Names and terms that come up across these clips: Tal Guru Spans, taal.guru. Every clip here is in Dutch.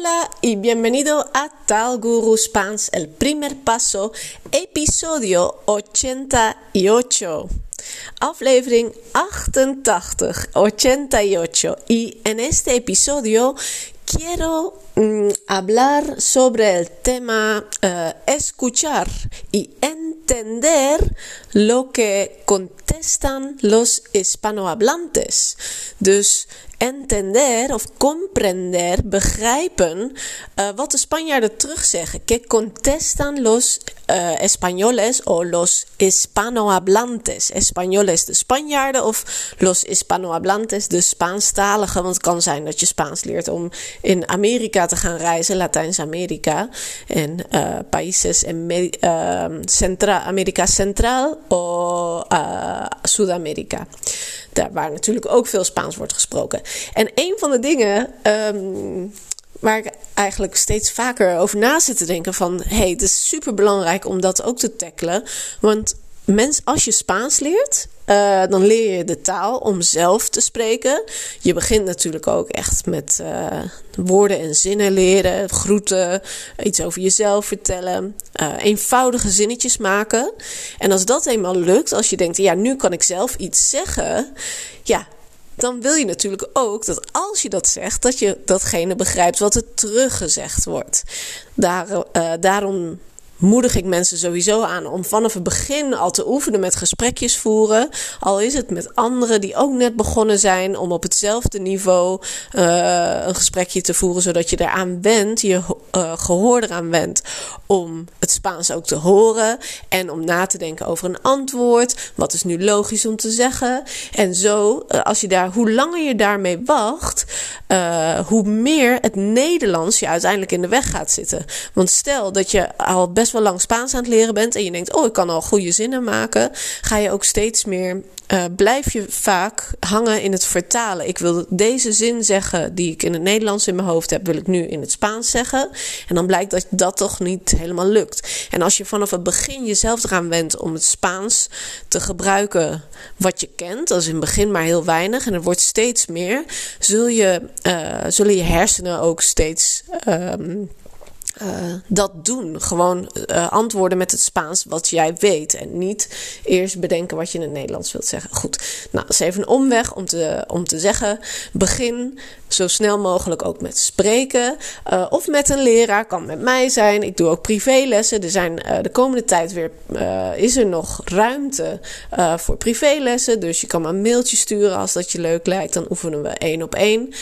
Hola y bienvenido a Tal Guru Spans, el primer paso, episodio 88. Aflevering 88. Y en este episodio quiero hablar sobre el tema escuchar y entender lo que contestan los hispanohablantes. Dus entender of comprender, begrijpen wat de Spanjaarden terugzeggen. Que contestan los españoles o los hispanohablantes. Españoles de Spanjaarden of los hispanohablantes de Spaanstaligen. Want het kan zijn dat je Spaans leert om in Amerika te gaan reizen, Latijns-Amerika. En países en Amerika Centraal of Sud-Amerika. Daar waar natuurlijk ook veel Spaans wordt gesproken. En een van de dingen waar ik eigenlijk steeds vaker over na zit te denken van, hey, het is super belangrijk om dat ook te tackelen. Want als je Spaans leert, dan leer je de taal om zelf te spreken. Je begint natuurlijk ook echt met woorden en zinnen leren, groeten, iets over jezelf vertellen, eenvoudige zinnetjes maken. En als dat eenmaal lukt, als je denkt, ja, nu kan ik zelf iets zeggen, ja, dan wil je natuurlijk ook dat als je dat zegt, dat je datgene begrijpt wat er teruggezegd wordt. Daarom moedig ik mensen sowieso aan om vanaf het begin al te oefenen met gesprekjes voeren. Al is het met anderen die ook net begonnen zijn om op hetzelfde niveau een gesprekje te voeren. Zodat je eraan wendt, je gehoor eraan wendt om het Spaans ook te horen. En om na te denken over een antwoord. Wat is nu logisch om te zeggen? En zo, hoe langer je daarmee wacht, hoe meer het Nederlands je uiteindelijk in de weg gaat zitten. Want stel dat je al best wel lang Spaans aan het leren bent en je denkt, oh, ik kan al goede zinnen maken, ga je ook steeds meer, blijf je vaak hangen in het vertalen. Ik wil deze zin zeggen die ik in het Nederlands in mijn hoofd heb, wil ik nu in het Spaans zeggen. En dan blijkt dat dat toch niet helemaal lukt. En als je vanaf het begin jezelf eraan wendt om het Spaans te gebruiken wat je kent, dat is in het begin maar heel weinig en het wordt steeds meer, zullen je hersenen ook steeds dat doen. Gewoon antwoorden met het Spaans wat jij weet. En niet eerst bedenken wat je in het Nederlands wilt zeggen. Goed, nou, dat is even een omweg om te zeggen, begin zo snel mogelijk ook met spreken. Of met een leraar, kan met mij zijn. Ik doe ook privélessen. Er zijn de komende tijd weer is er nog ruimte voor privélessen. Dus je kan me een mailtje sturen als dat je leuk lijkt. Dan oefenen we 1-op-1.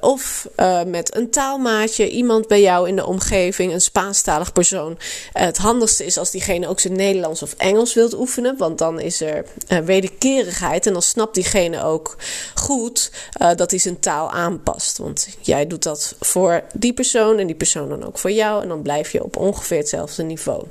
Of met een taalmaatje, iemand bij jou in de omgeving, een Spaanstalig persoon. Het handigste is als diegene ook zijn Nederlands of Engels wilt oefenen, want dan is er wederkerigheid en dan snapt diegene ook goed dat hij zijn taal aanpast. Want jij doet dat voor die persoon en die persoon dan ook voor jou en dan blijf je op ongeveer hetzelfde niveau.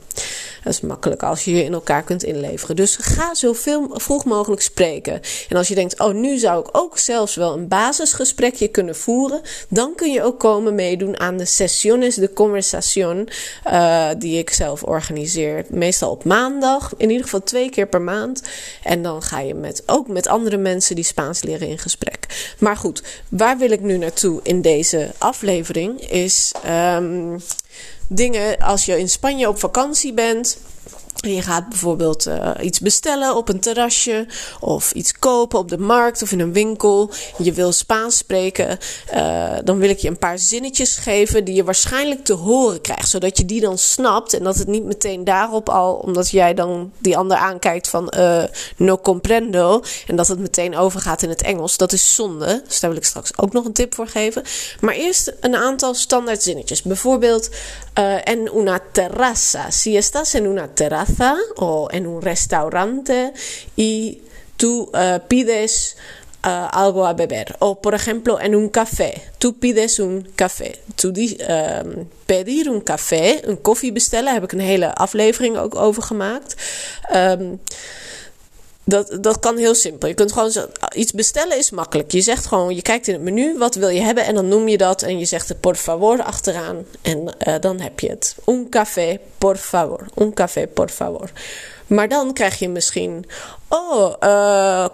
Dat is makkelijk als je je in elkaar kunt inleveren. Dus ga zoveel vroeg mogelijk spreken. En als je denkt, oh, nu zou ik ook zelfs wel een basisgesprekje kunnen voeren, dan kun je ook komen meedoen aan de sessiones de conversación die ik zelf organiseer. Meestal op maandag, in ieder geval 2 keer per maand. En dan ga je ook met andere mensen die Spaans leren in gesprek. Maar goed, waar wil ik nu naartoe in deze aflevering is dingen als je in Spanje op vakantie bent. Je gaat bijvoorbeeld iets bestellen op een terrasje of iets kopen op de markt of in een winkel. Je wil Spaans spreken, dan wil ik je een paar zinnetjes geven die je waarschijnlijk te horen krijgt. Zodat je die dan snapt en dat het niet meteen daarop al, omdat jij dan die ander aankijkt van no comprendo. En dat het meteen overgaat in het Engels. Dat is zonde, dus daar wil ik straks ook nog een tip voor geven. Maar eerst een aantal standaard zinnetjes. Bijvoorbeeld en una terraza. Si estás en una terraza o en un restaurante y tú pides algo a beber. O por ejemplo en un café. Tú pides un café. Pedir un café. Een koffie bestellen. Heb ik een hele aflevering ook over gemaakt. Dat kan heel simpel. Je kunt gewoon iets bestellen is makkelijk. Je zegt gewoon, je kijkt in het menu, wat wil je hebben? En dan noem je dat en je zegt er por favor achteraan. En dan heb je het. Un café, por favor. Un café, por favor. Maar dan krijg je misschien,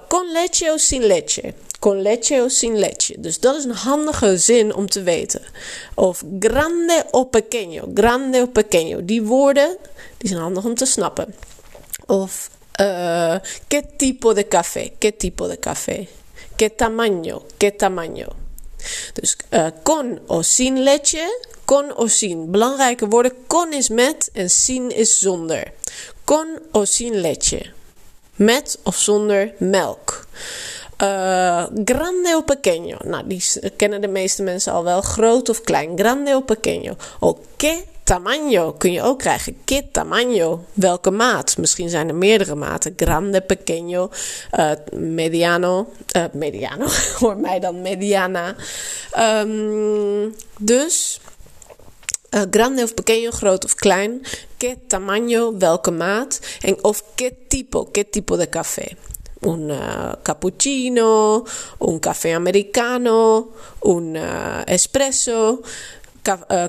con leche o sin leche. Con leche o sin leche. Dus dat is een handige zin om te weten. Of grande o pequeño. Grande o pequeño. Die woorden die zijn handig om te snappen. Of qué tipo de café. Qué tipo de café. Qué tamaño. Qué tamaño. Dus con o sin leche. Con o sin. Belangrijke woorden. Con is met en sin is zonder. Con o sin leche. Met of zonder melk. Grande o pequeño. Nou, die kennen de meeste mensen al wel. Groot of klein. Grande o pequeño. O qué tamaño kun je ook krijgen. Qué tamaño. Welke maat? Misschien zijn er meerdere maten. Grande, pequeño, mediano. Mediano. Hoor mij dan mediana. Dus... grande of pequeño, groot of klein. Qué tamaño, welke maat. En of qué tipo de café. Un cappuccino, un café americano, un espresso,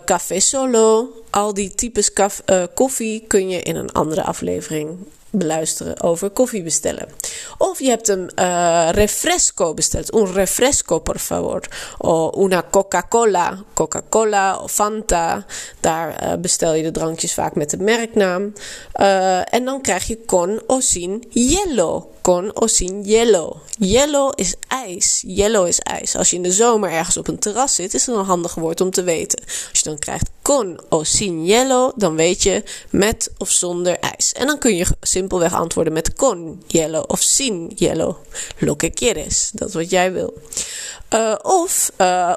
café solo. Al die types koffie kun je in een andere aflevering beluisteren over koffie bestellen. Of je hebt een refresco besteld. Un refresco, por favor. O una Coca-Cola. Coca-Cola of Fanta. Daar bestel je de drankjes vaak met de merknaam. En dan krijg je con o sin hielo. Con o sin hielo. Hielo is ijs. Hielo is ijs. Als je in de zomer ergens op een terras zit, is dat een handig woord om te weten. Als je dan krijgt con o sin hielo, dan weet je met of zonder ijs. En dan kun je simpelweg antwoorden met con hielo of sin hielo. Lo que quieres. Dat is wat jij wil. Of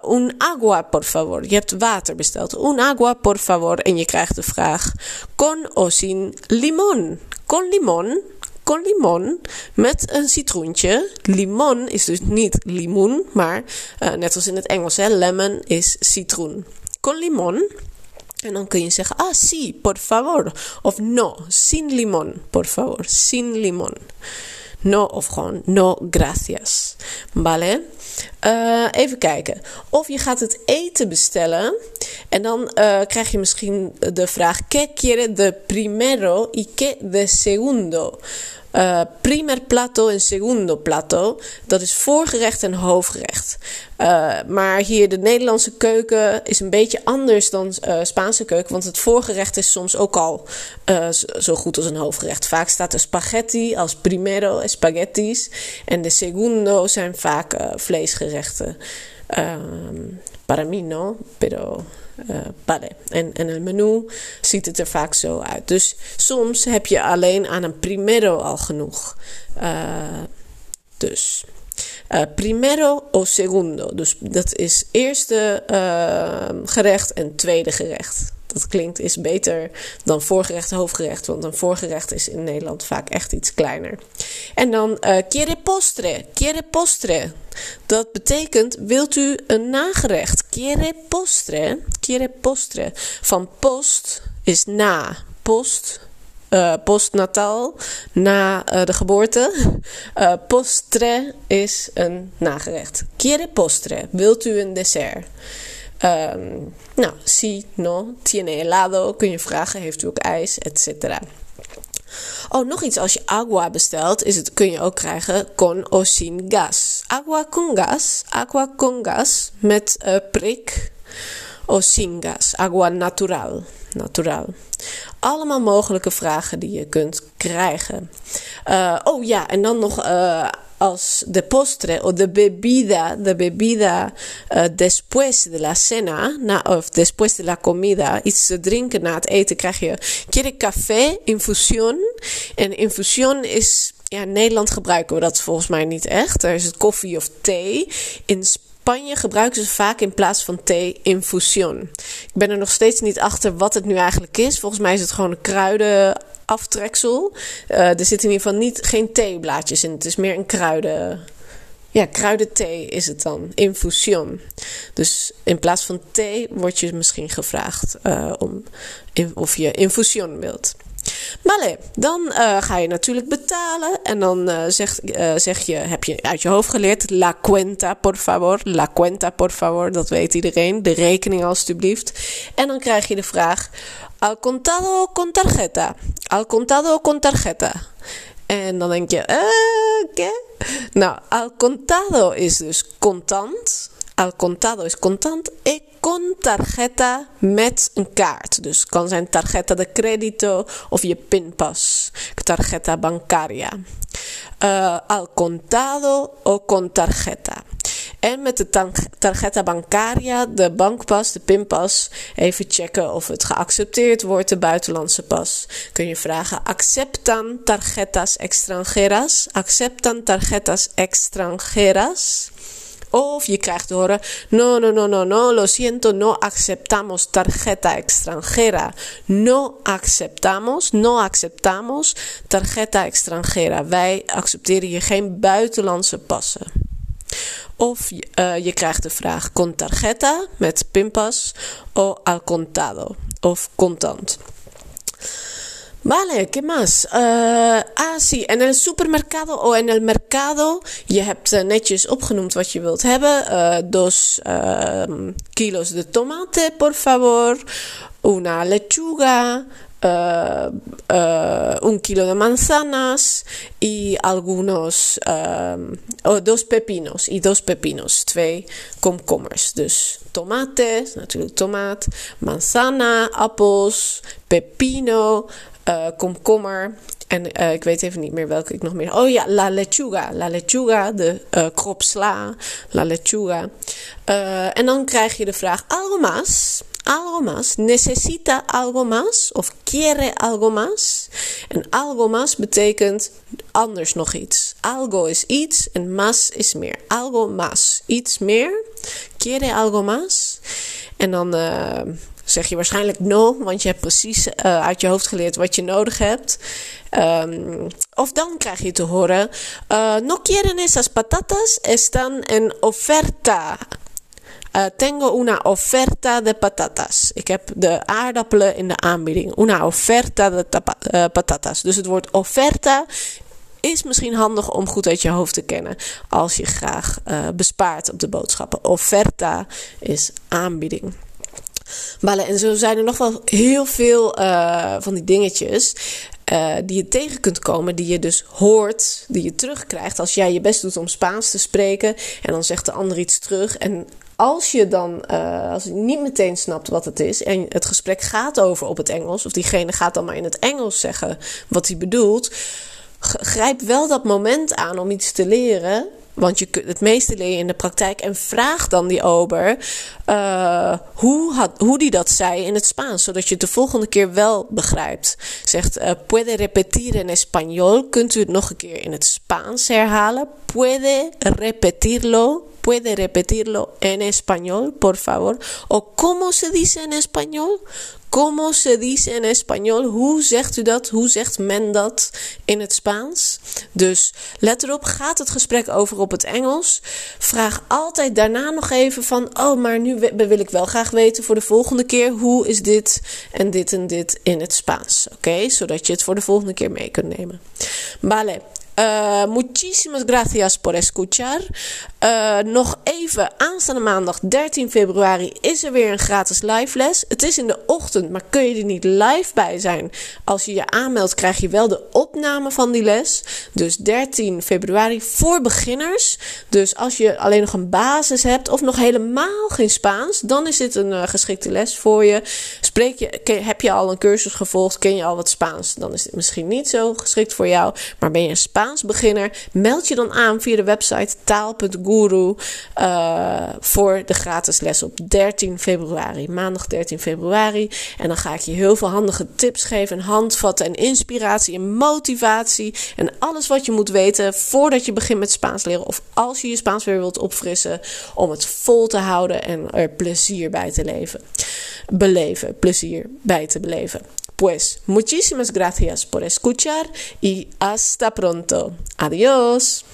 un agua, por favor. Je hebt water besteld. Un agua, por favor. En je krijgt de vraag con o sin limon. Con limon. Con limon, met een citroentje. Limon is dus niet limoen, maar net als in het Engels, hè, lemon is citroen. Con limon. En dan kun je zeggen, ah, sí, por favor. Of no, sin limon, por favor. Sin limon. No of gewoon, no gracias. Vale? Even kijken. Of je gaat het eten bestellen. En dan krijg je misschien de vraag, ¿qué quiere de primero y qué de segundo? Primer plato en segundo plato. Dat is voorgerecht en hoofdgerecht. Maar hier de Nederlandse keuken is een beetje anders dan Spaanse keuken. Want het voorgerecht is soms ook al zo goed als een hoofdgerecht. Vaak staat er spaghetti als primero, spaghettis. En de segundo zijn vaak vleesgerechten. Para mí no, pero... vale. En het menu ziet het er vaak zo uit. Dus soms heb je alleen aan een primero al genoeg. Dus primero o segundo. Dus dat is eerste gerecht en tweede gerecht. Dat klinkt is beter dan voorgerecht en hoofdgerecht. Want een voorgerecht is in Nederland vaak echt iets kleiner. En dan quiere postre. Quiere postre. Dat betekent, wilt u een nagerecht? Quiere postre. Quiere postre. Van post is na. Post. Postnataal, na de geboorte. Postre is een nagerecht. Quiere postre. Wilt u een dessert? Nou, si, no, tiene helado, kun je vragen, heeft u ook ijs, et cetera. Oh, nog iets, als je agua bestelt, kun je ook krijgen con o sin gas. Agua con gas, met prik, o sin gas, agua natural. Naturaal. Allemaal mogelijke vragen die je kunt krijgen. Oh ja, en dan nog als de postre of de bebida después de la cena, of después de la comida, iets te drinken na het eten krijg je. Quiere café, infusión. En infusión is, ja, in Nederland gebruiken we dat volgens mij niet echt. Er is het koffie of thee. In Spanje gebruiken ze vaak in plaats van thee infusión. Ik ben er nog steeds niet achter wat het nu eigenlijk is. Volgens mij is het gewoon een kruidenaftreksel. Er zitten in ieder geval geen theeblaadjes in. Het is meer een kruidenthee is het dan. Infusión. Dus in plaats van thee word je misschien gevraagd of je infusión wilt. Vale, dan ga je natuurlijk betalen. En dan zeg je, heb je uit je hoofd geleerd, la cuenta, por favor. La cuenta, por favor. Dat weet iedereen. De rekening alstublieft. En dan krijg je de vraag, al contado con tarjeta. Al contado con tarjeta. En dan denk je, oké. Nou, al contado is dus contant. Al contado is contant. E con tarjeta, met een kaart. Dus het kan zijn tarjeta de crédito of je pinpas. Tarjeta bancaria. Al contado o con tarjeta. En met de tarjeta bancaria, de bankpas, de pinpas, even checken of het geaccepteerd wordt, de buitenlandse pas. Kun je vragen, acceptan tarjetas extranjeras? Acceptan tarjetas extranjeras? Of je krijgt te horen, no, no, no, no, no, lo siento, no aceptamos tarjeta extranjera. No aceptamos tarjeta extranjera. Wij accepteren hier geen buitenlandse passen. Of je krijgt de vraag con tarjeta, met pinpas, o al contado, of contant. Vale, ¿qué más? Sí, en el supermercado o en el mercado. Je hebt netjes opgenoemd wat je wilt hebben. Dos kilos de tomate, por favor. Una lechuga. Un kilo de manzanas y algunos dos pepinos, twee komkommers. Dus tomate, natuurlijk tomaat, manzana, appels, pepino, komkommer en ik weet even niet meer welke ik nog meer. Oh ja, la lechuga, de krop sla, la lechuga. En dan krijg je de vraag algo más, necesita algo más of quiere algo más. En algo más betekent anders nog iets. Algo is iets en más is meer. Algo más, iets meer. Quiere algo más. En dan zeg je waarschijnlijk no, want je hebt precies uit je hoofd geleerd wat je nodig hebt. Of dan krijg je te horen, no quieren esas patatas, están en oferta. Tengo una oferta de patatas. Ik heb de aardappelen in de aanbieding. Una oferta de patatas. Dus het woord oferta is misschien handig om goed uit je hoofd te kennen als je graag bespaart op de boodschappen. Oferta is aanbieding. Vale, en zo zijn er nog wel heel veel van die dingetjes die je tegen kunt komen, die je dus hoort, die je terugkrijgt als jij je best doet om Spaans te spreken en dan zegt de ander iets terug en als je niet meteen snapt wat het is en het gesprek gaat over op het Engels, of diegene gaat dan maar in het Engels zeggen wat hij bedoelt, grijp wel dat moment aan om iets te leren, want het meeste leer je in de praktijk, en vraag dan die ober hoe die dat zei in het Spaans, zodat je het de volgende keer wel begrijpt. Zegt, puede repetir en español, kunt u het nog een keer in het Spaans herhalen? Puede repetirlo en español, por favor. O ¿cómo se dice en español? ¿Cómo se dice en español? Hoe zegt u dat? Hoe zegt men dat in het Spaans? Dus let erop, gaat het gesprek over op het Engels? Vraag altijd daarna nog even van, oh, maar nu wil ik wel graag weten voor de volgende keer, hoe is dit en dit en dit in het Spaans? Oké? Zodat je het voor de volgende keer mee kunt nemen. Vale. Muchísimas gracias por escuchar. Nog even, aanstaande maandag 13 februari is er weer een gratis live les. Het is in de ochtend, maar kun je er niet live bij zijn? Als je je aanmeldt, krijg je wel de opname van die les. Dus 13 februari voor beginners. Dus als je alleen nog een basis hebt of nog helemaal geen Spaans, dan is dit een geschikte les voor je. Heb je al een cursus gevolgd, ken je al wat Spaans, dan is dit misschien niet zo geschikt voor jou. Maar ben je een Spaans beginner, meld je dan aan via de website taal.guru voor de gratis les op 13 februari, maandag 13 februari. En dan ga ik je heel veel handige tips geven en handvatten en inspiratie en motivatie en alles wat je moet weten voordat je begint met Spaans leren, of als je je Spaans weer wilt opfrissen om het vol te houden en er plezier bij te beleven. Pues, muchísimas gracias por escuchar y hasta pronto. Adiós.